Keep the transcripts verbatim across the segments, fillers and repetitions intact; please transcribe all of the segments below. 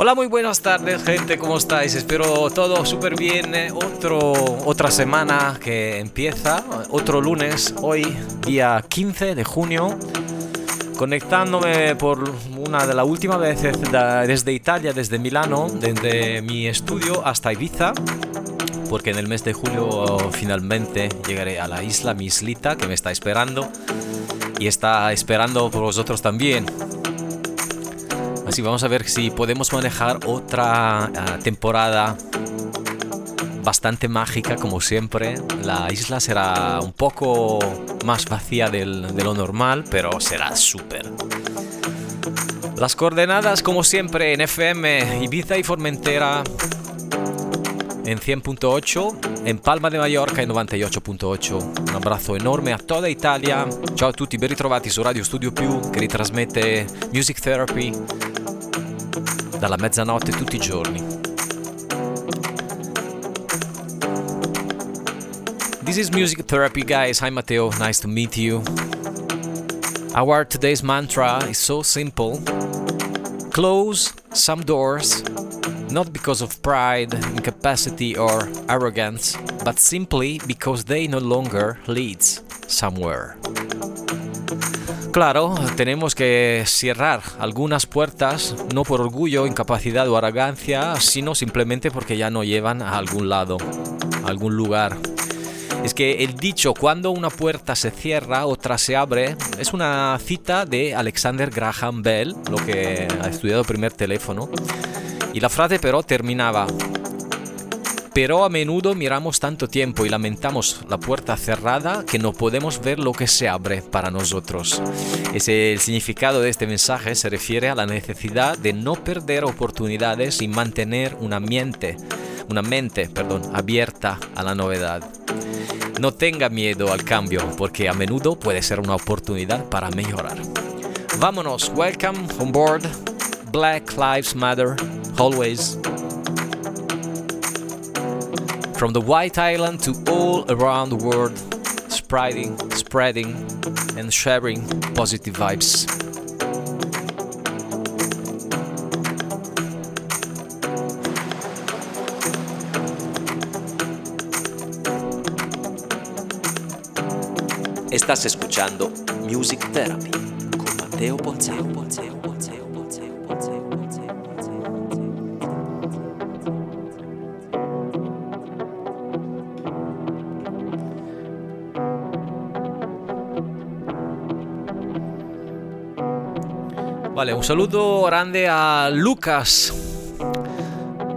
Hola, muy buenas tardes, gente, ¿cómo estáis? Espero todo súper bien. Otro, otra semana que empieza, otro lunes, hoy, día quince de junio. Conectándome por una de las últimas veces desde Italia, desde Milano, desde mi estudio hasta Ibiza, porque en el mes de julio finalmente llegaré a la isla, mi islita, que me está esperando y está esperando por vosotros también. Así vamos a ver si podemos manejar otra uh, temporada bastante mágica, como siempre. La isla será un poco más vacía del, de lo normal, pero será súper. Las coordenadas, como siempre, en F M Ibiza y Formentera en cien punto ocho, en Palma de Mallorca in novantotto punto otto. Un abbraccio enorme a tutta Italia. Ciao a tutti, ben ritrovati su Radio Studio Più, che ritrasmette Music Therapy dalla mezzanotte tutti i giorni. This is Music Therapy, guys. Hi Matteo, nice to meet you. Our today's mantra is so simple. Close some doors, not because of pride, incapacity or arrogance, but simply because they no longer leads somewhere. Claro, tenemos que cerrar algunas puertas, no por orgullo, incapacidad o arrogancia, sino simplemente porque ya no llevan a algún lado, a algún lugar. Es que el dicho, cuando una puerta se cierra, otra se abre, es una cita de Alexander Graham Bell, lo que ha estudiado primer teléfono. Y la frase pero terminaba: pero a menudo miramos tanto tiempo y lamentamos la puerta cerrada que no podemos ver lo que se abre para nosotros. Ese, el significado de este mensaje se refiere a la necesidad de no perder oportunidades y mantener una mente, una mente, perdón, abierta a la novedad. No tenga miedo al cambio, porque a menudo puede ser una oportunidad para mejorar. Vámonos, welcome on board. Black Lives Matter, always. From the White Island to all around the world, spreading, spreading and sharing positive vibes. Estás escuchando Music Therapy con Matteo Ponzano. Ponzano. Vale, un saludo grande a Lucas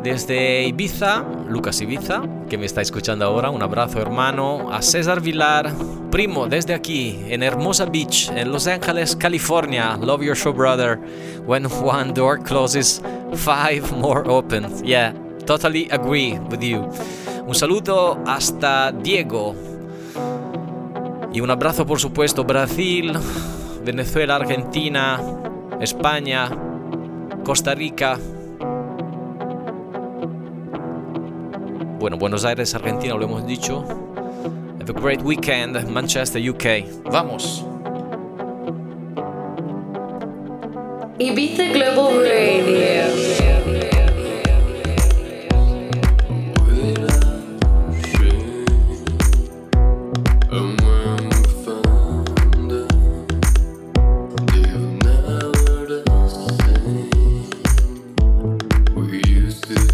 desde Ibiza, Lucas Ibiza, que me está escuchando ahora. Un abrazo, hermano. A César Villar Primo desde aquí, en Hermosa Beach, en Los Ángeles, California. Love your show, brother. When one door closes, five more open. Yeah, totally agree with you. Un saludo hasta Diego. Y un abrazo, por supuesto, Brasil, Venezuela, Argentina, España, Costa Rica, bueno, Buenos Aires, Argentina, lo hemos dicho. Have a great weekend, Manchester, U K. Vamos. Ibiza Global Radio.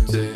Thank you.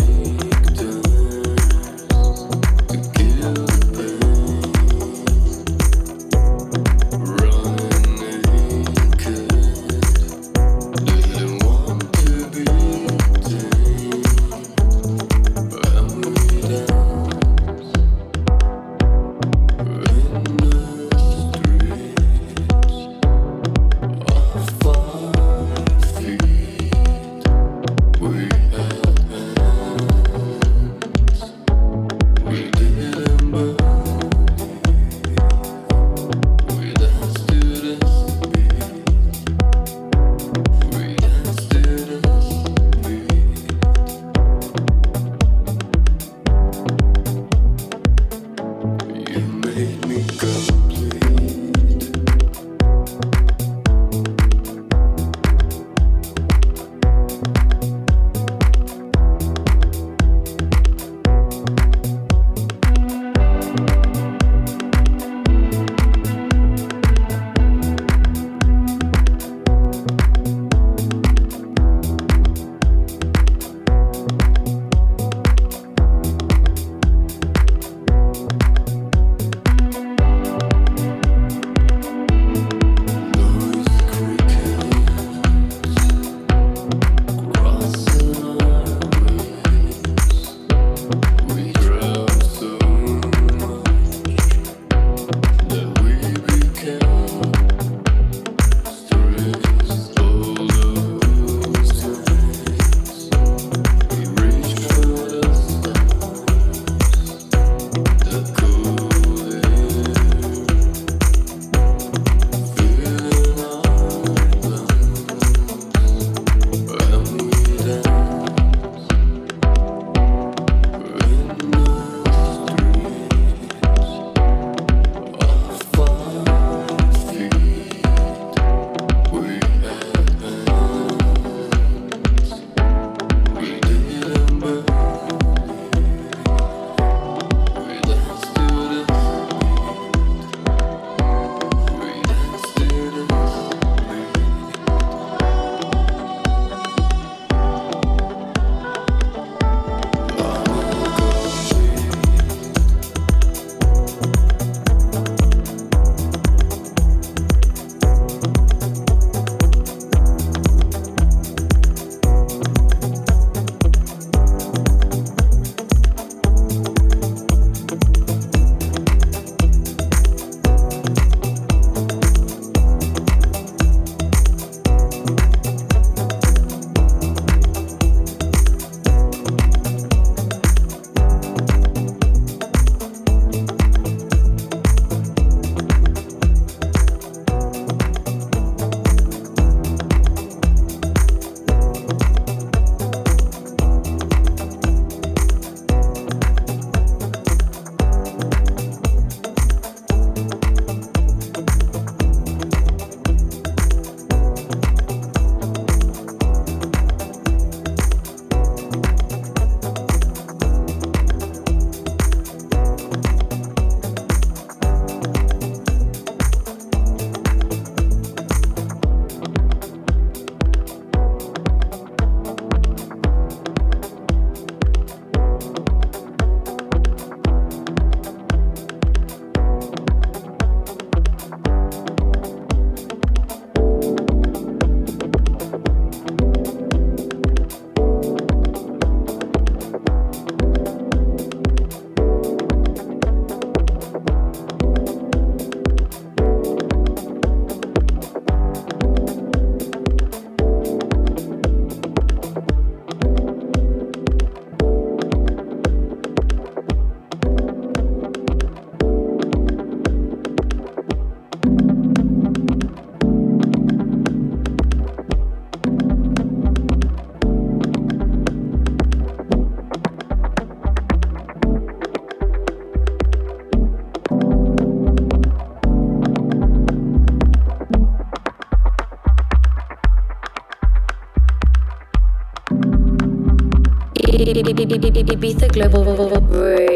Ibiza Global Radio.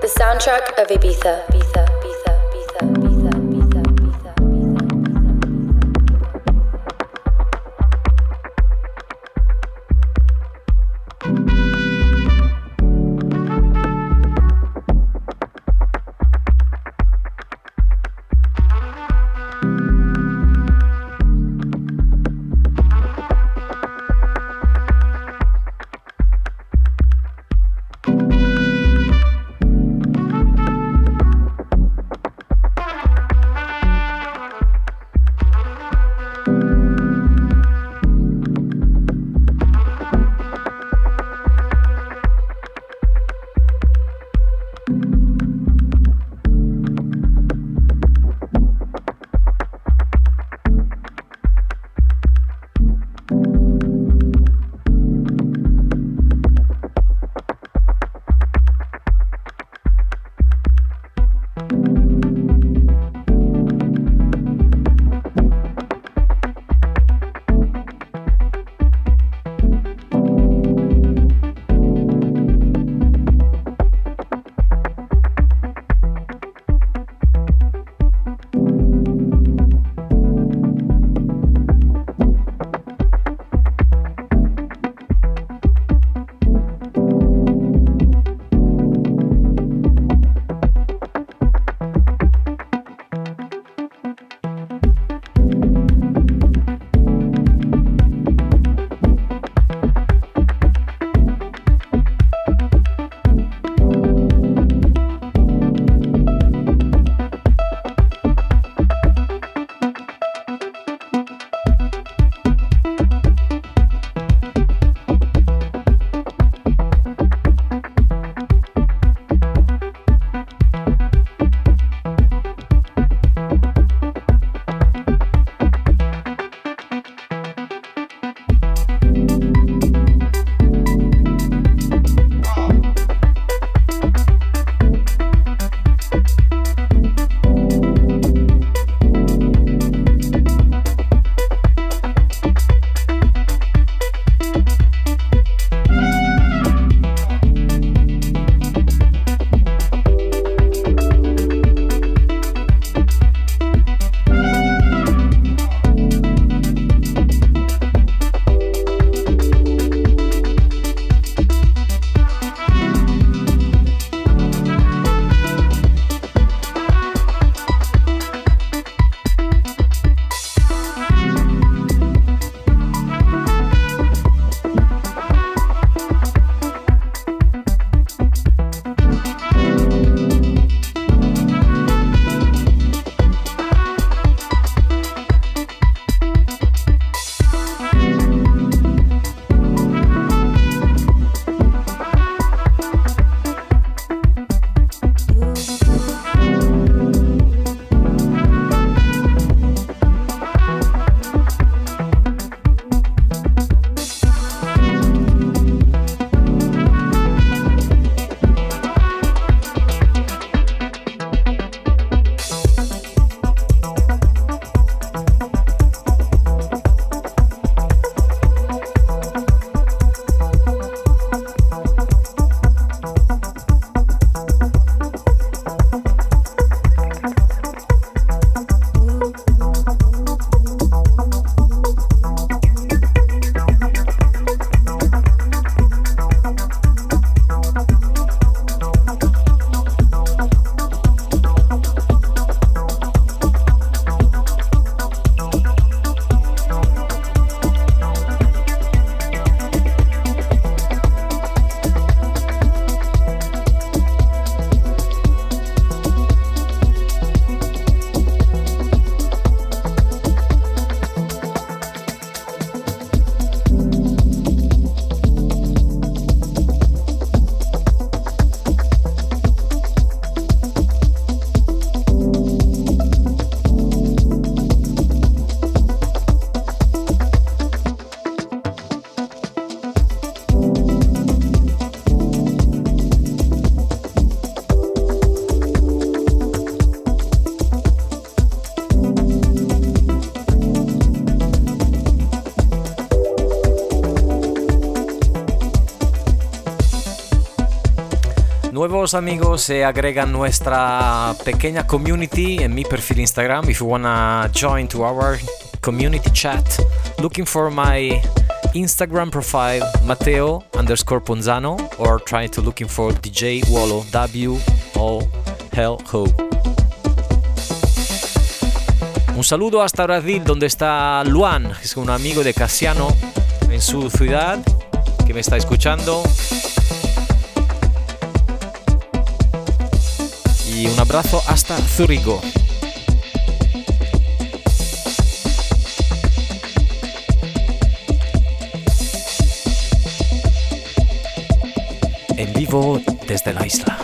The soundtrack of Ibiza. Ibiza. nuevos amigos se agregan nuestra pequeña community en mi perfil Instagram. If you wanna join to our community chat, looking for my Instagram profile Matteo underscore Ponzano, or try to looking for D J Wolo, W O L O. Un saludo hasta Brasil, donde está Luan, que es un amigo de Casiano en su ciudad, que me está escuchando. Y un abrazo hasta Zúrigo. En vivo desde la isla.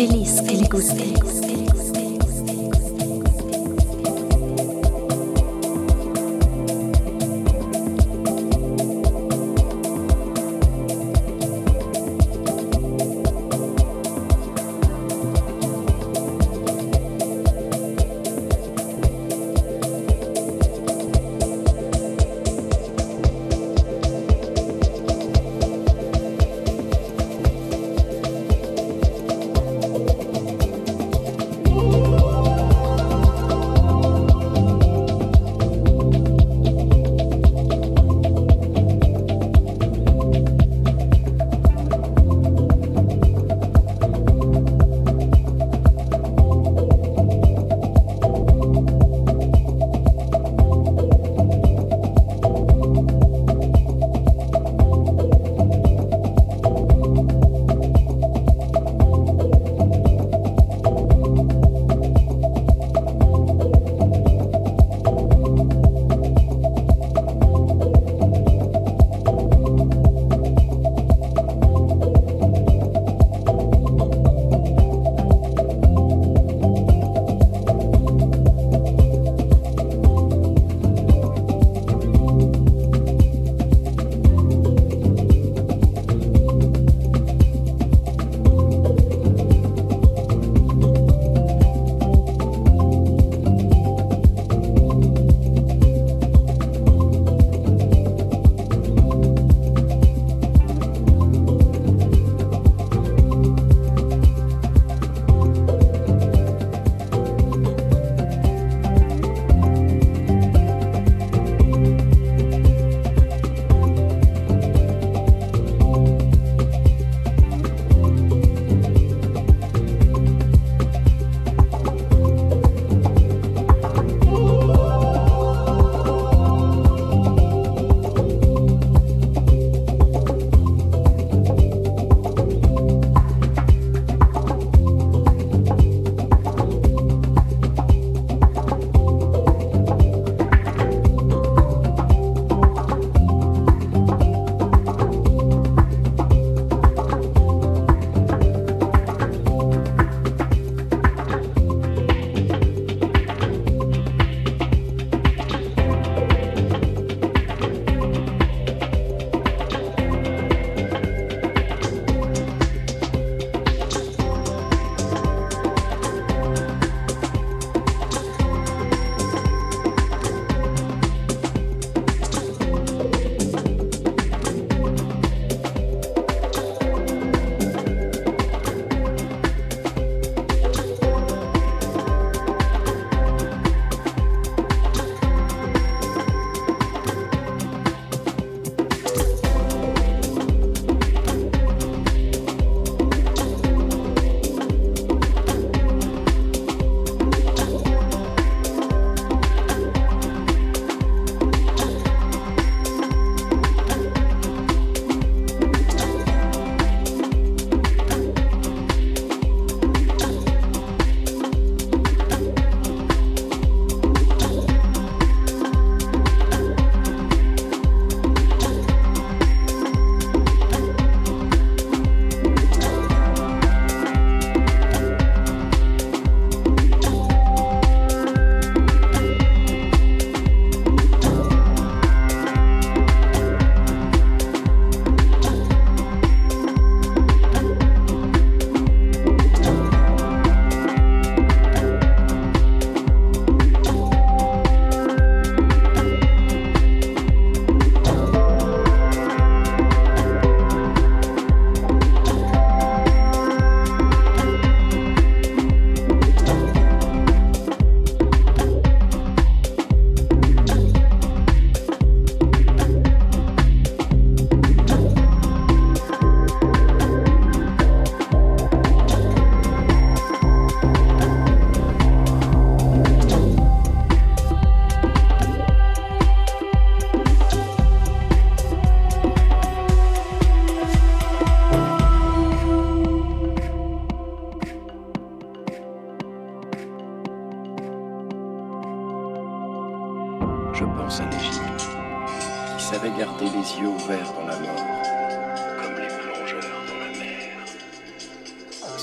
Feliz, feliz, feliz, feliz.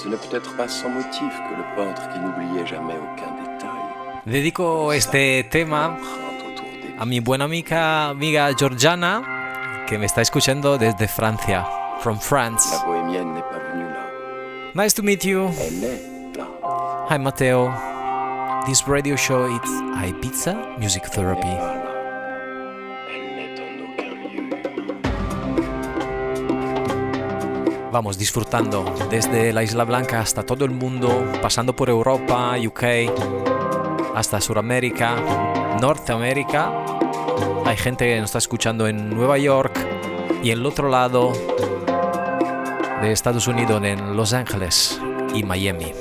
Ce n'est peut-être pas sans motif que le peintre qui n'oubliait jamais aucun détail. Dedico este tema a mi buena amiga, amiga Georgiana, que me está escuchando desde Francia. From France. La bohémienne n'est pas venue là. Nice to meet you. Elle est là. Hi Matteo. This radio show is Ibiza Music Therapy. Vamos disfrutando desde la Isla Blanca hasta todo el mundo, pasando por Europa, U K, hasta Sudamérica, Norteamérica. Hay gente que nos está escuchando en Nueva York y en el otro lado de Estados Unidos, en Los Ángeles y Miami.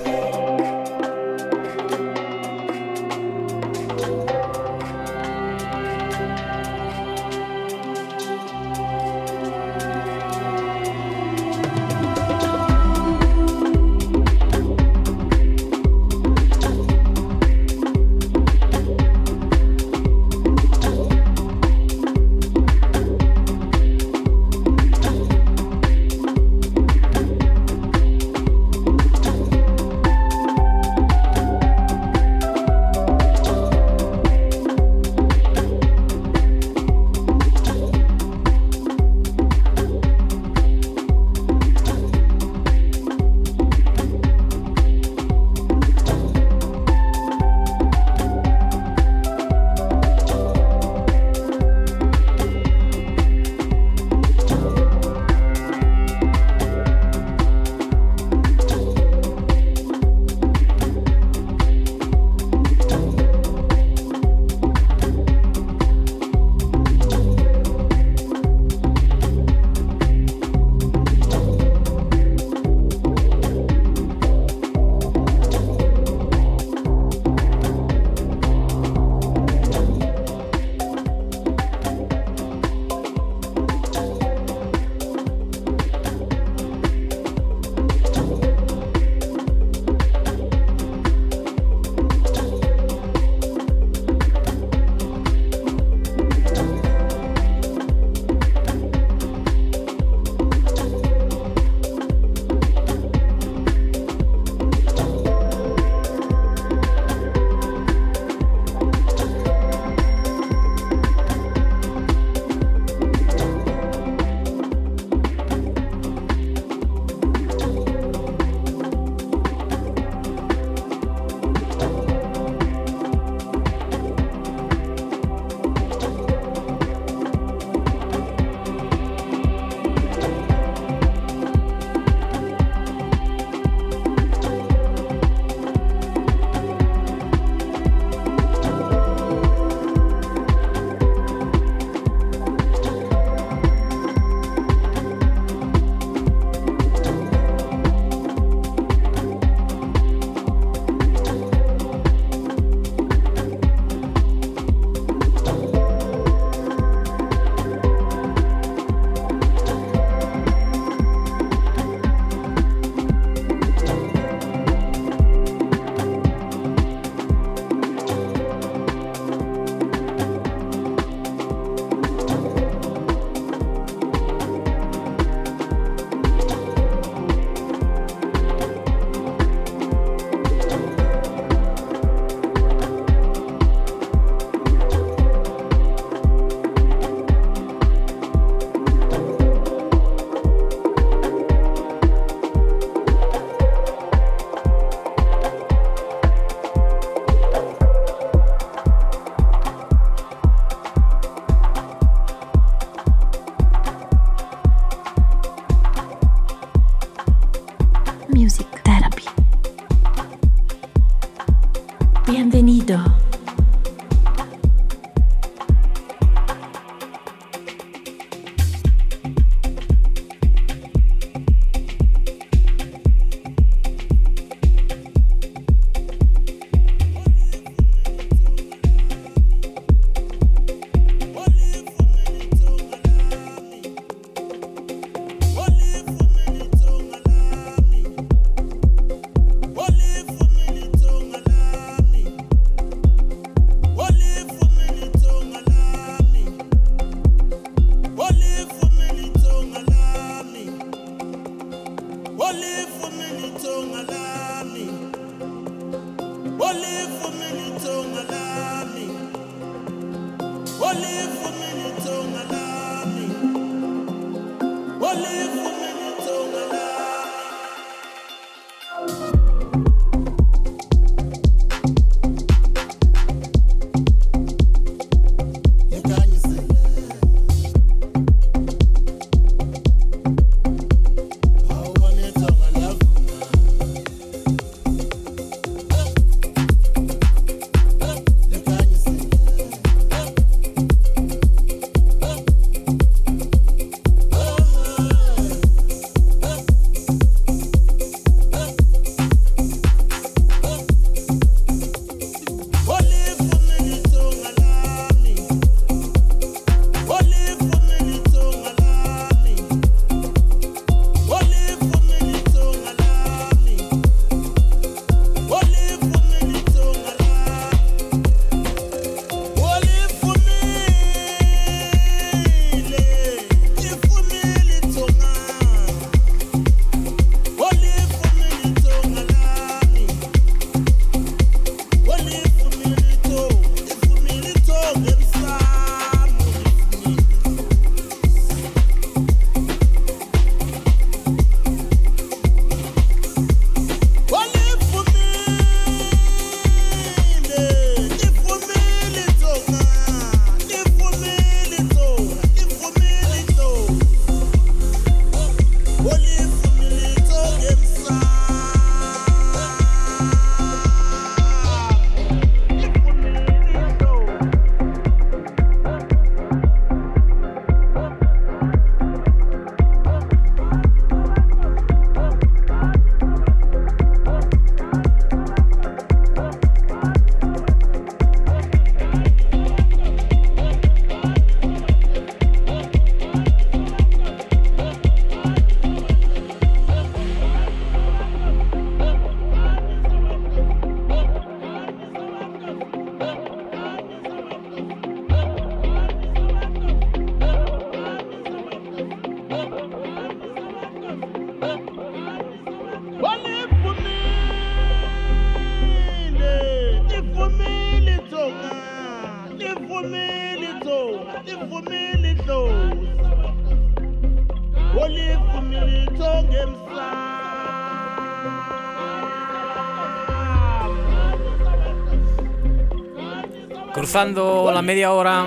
Cruzando la media hora,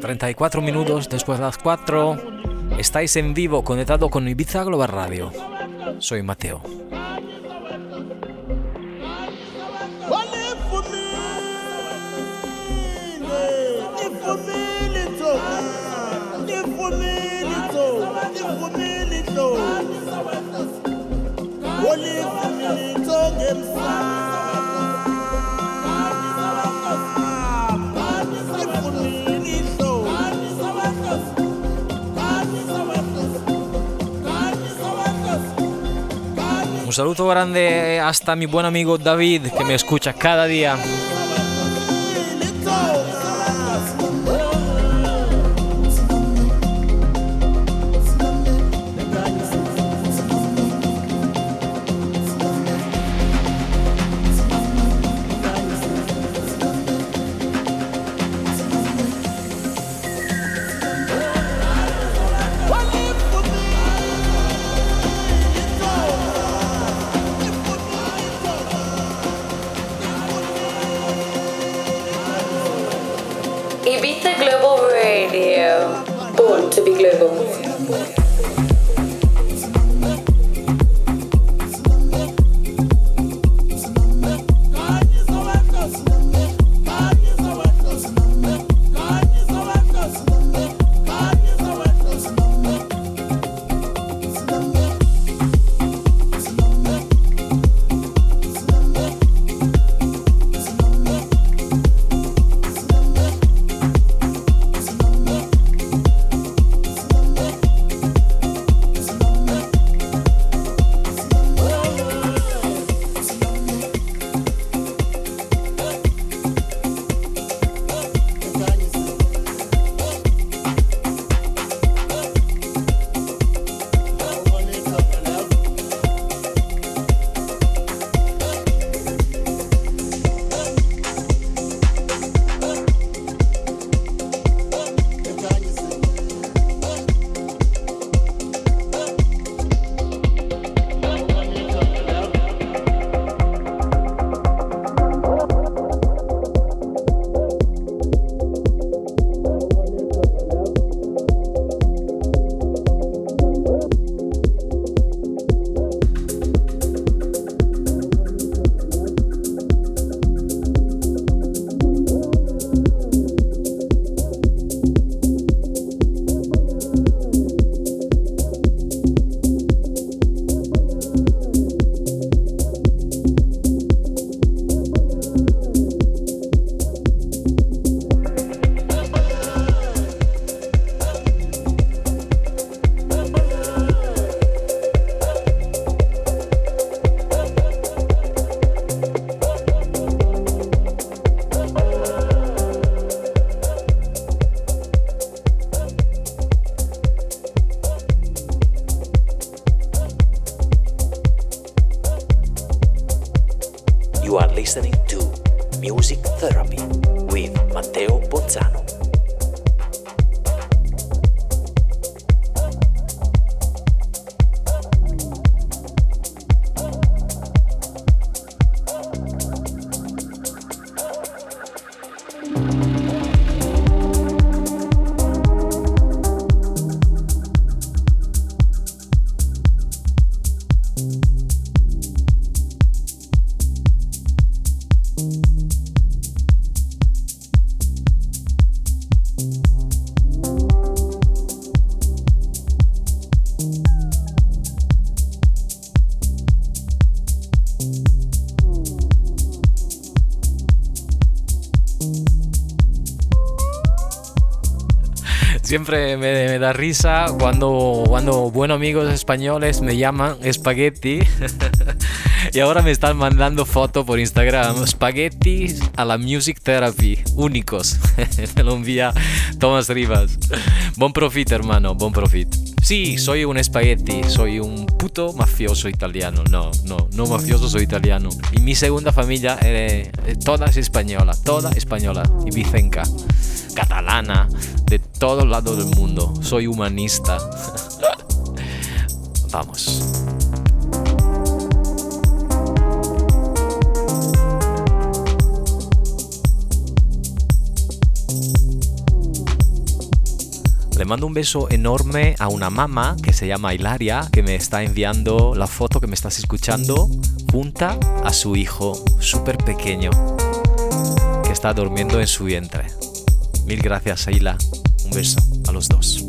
treinta y cuatro minutos después de las cuatro, estáis en vivo conectado con Ibiza Global Radio. Soy Matteo. Un saludo grande hasta mi buen amigo David, que me escucha cada día. Siempre me, me da risa cuando, cuando buenos amigos españoles me llaman espagueti y ahora me están mandando fotos por Instagram. Spaghetti a la Music Therapy, únicos. Me lo envía Tomás Rivas. Buen profit, hermano, buen profit. Sí, soy un espagueti, soy un puto mafioso italiano. No, no, no mafioso, soy italiano. Y mi segunda familia es toda española, toda española, ibicenca, catalana, de todos lados del mundo. Soy humanista. Vamos. Le mando un beso enorme a una mamá que se llama Hilaria, que me está enviando la foto que me estás escuchando junta a su hijo súper pequeño que está durmiendo en su vientre. Mil gracias, Ayla. Un beso a los dos.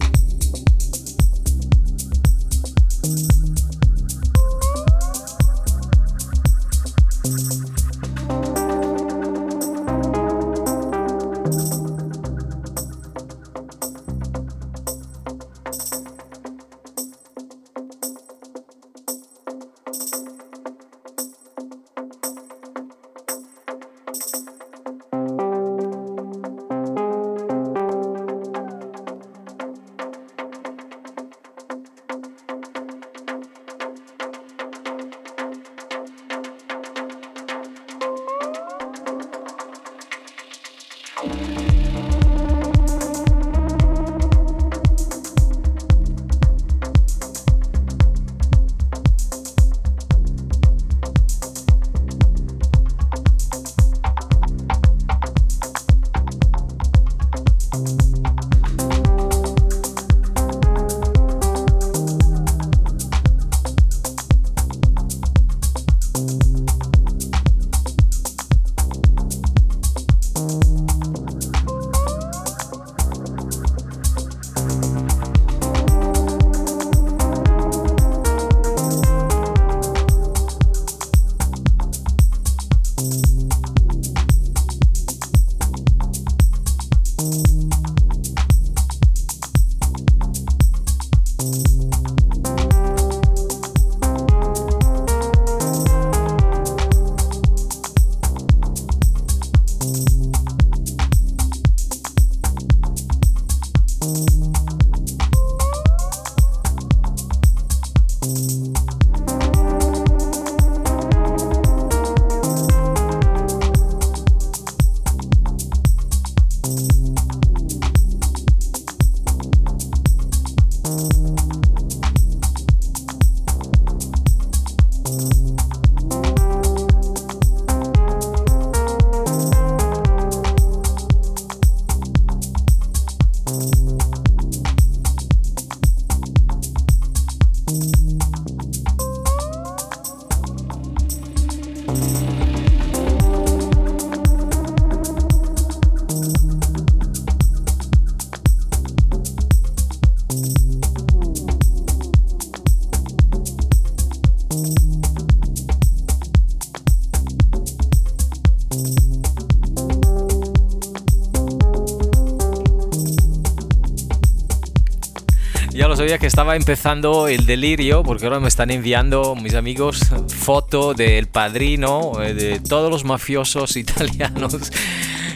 Sabía que estaba empezando el delirio porque ahora me están enviando mis amigos foto del padrino, de todos los mafiosos italianos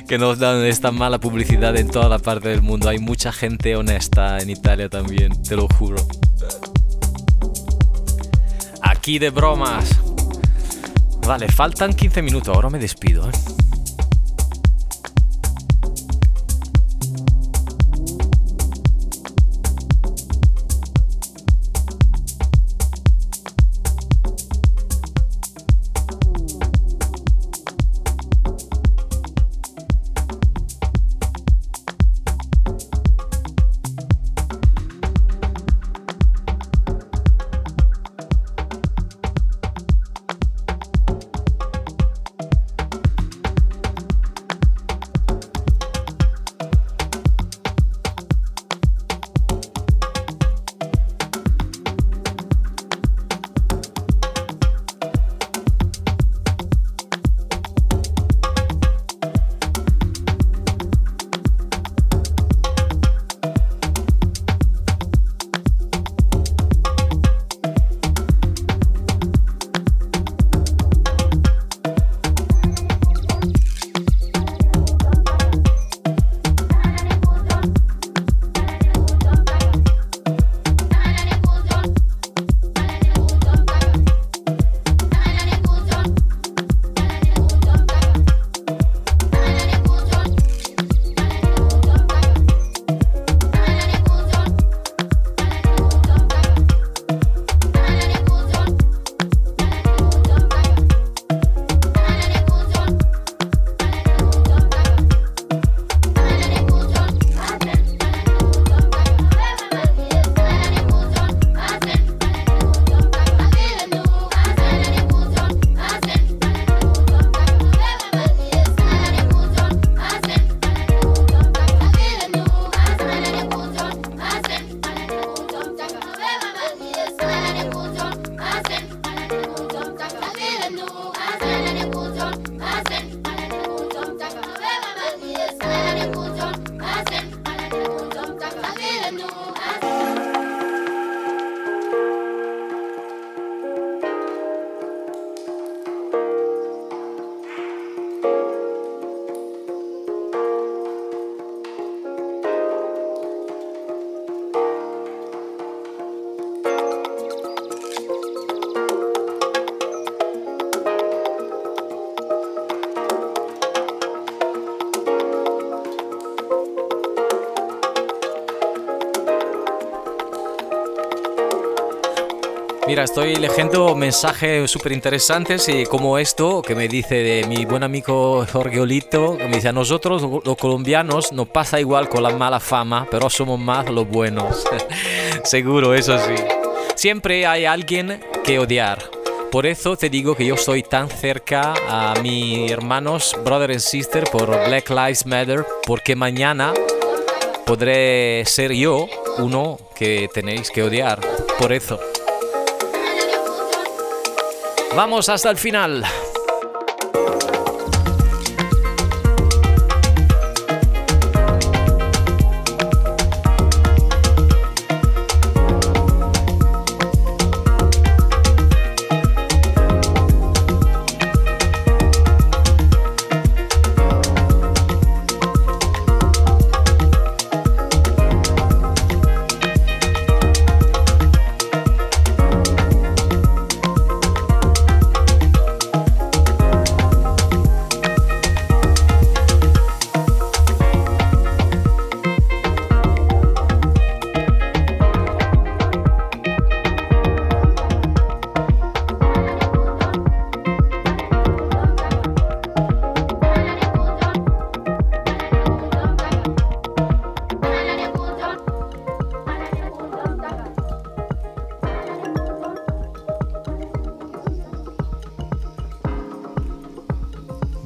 que nos dan esta mala publicidad en toda la parte del mundo. Hay mucha gente honesta en Italia también, te lo juro. Aquí de bromas. Vale, faltan quince minutos, ahora me despido, ¿eh? Mira, estoy leyendo mensajes súper interesantes y como esto que me dice de mi buen amigo Jorge Olito, que me dice: a nosotros los colombianos nos pasa igual con la mala fama, pero somos más los buenos. Seguro, eso sí. Siempre hay alguien que odiar. Por eso te digo que yo estoy tan cerca a mis hermanos, brother and sister, por Black Lives Matter, porque mañana podré ser yo uno que tenéis que odiar. Por eso. Vamos hasta el final.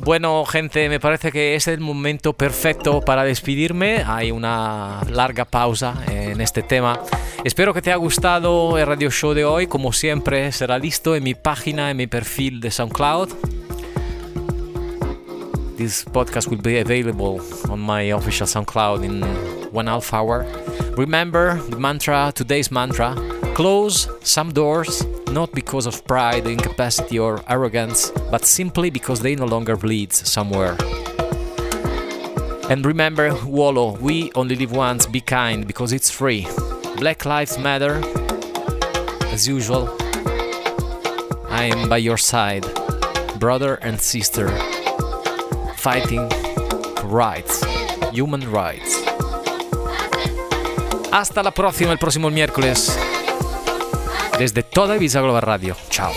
Bueno, gente, me parece que es el momento perfecto para despedirme. Hay una larga pausa en este tema. Espero que te haya gustado el radio show de hoy. Como siempre, será listo en mi página, en mi perfil de SoundCloud. This podcast will be available on my official SoundCloud in one half hour. Remember the mantra, today's mantra: close some doors, not because of pride, incapacity or arrogance, but simply because they no longer lead somewhere. And remember, WOLO, we only live once, be kind because it's free. Black Lives Matter, as usual, I am by your side, brother and sister, fighting for rights, human rights. Hasta la próxima, el próximo miércoles. Desde toda Ibiza Global Radio. Chao.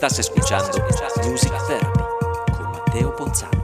Estás escuchando Music Therapy con Matteo Ponzano.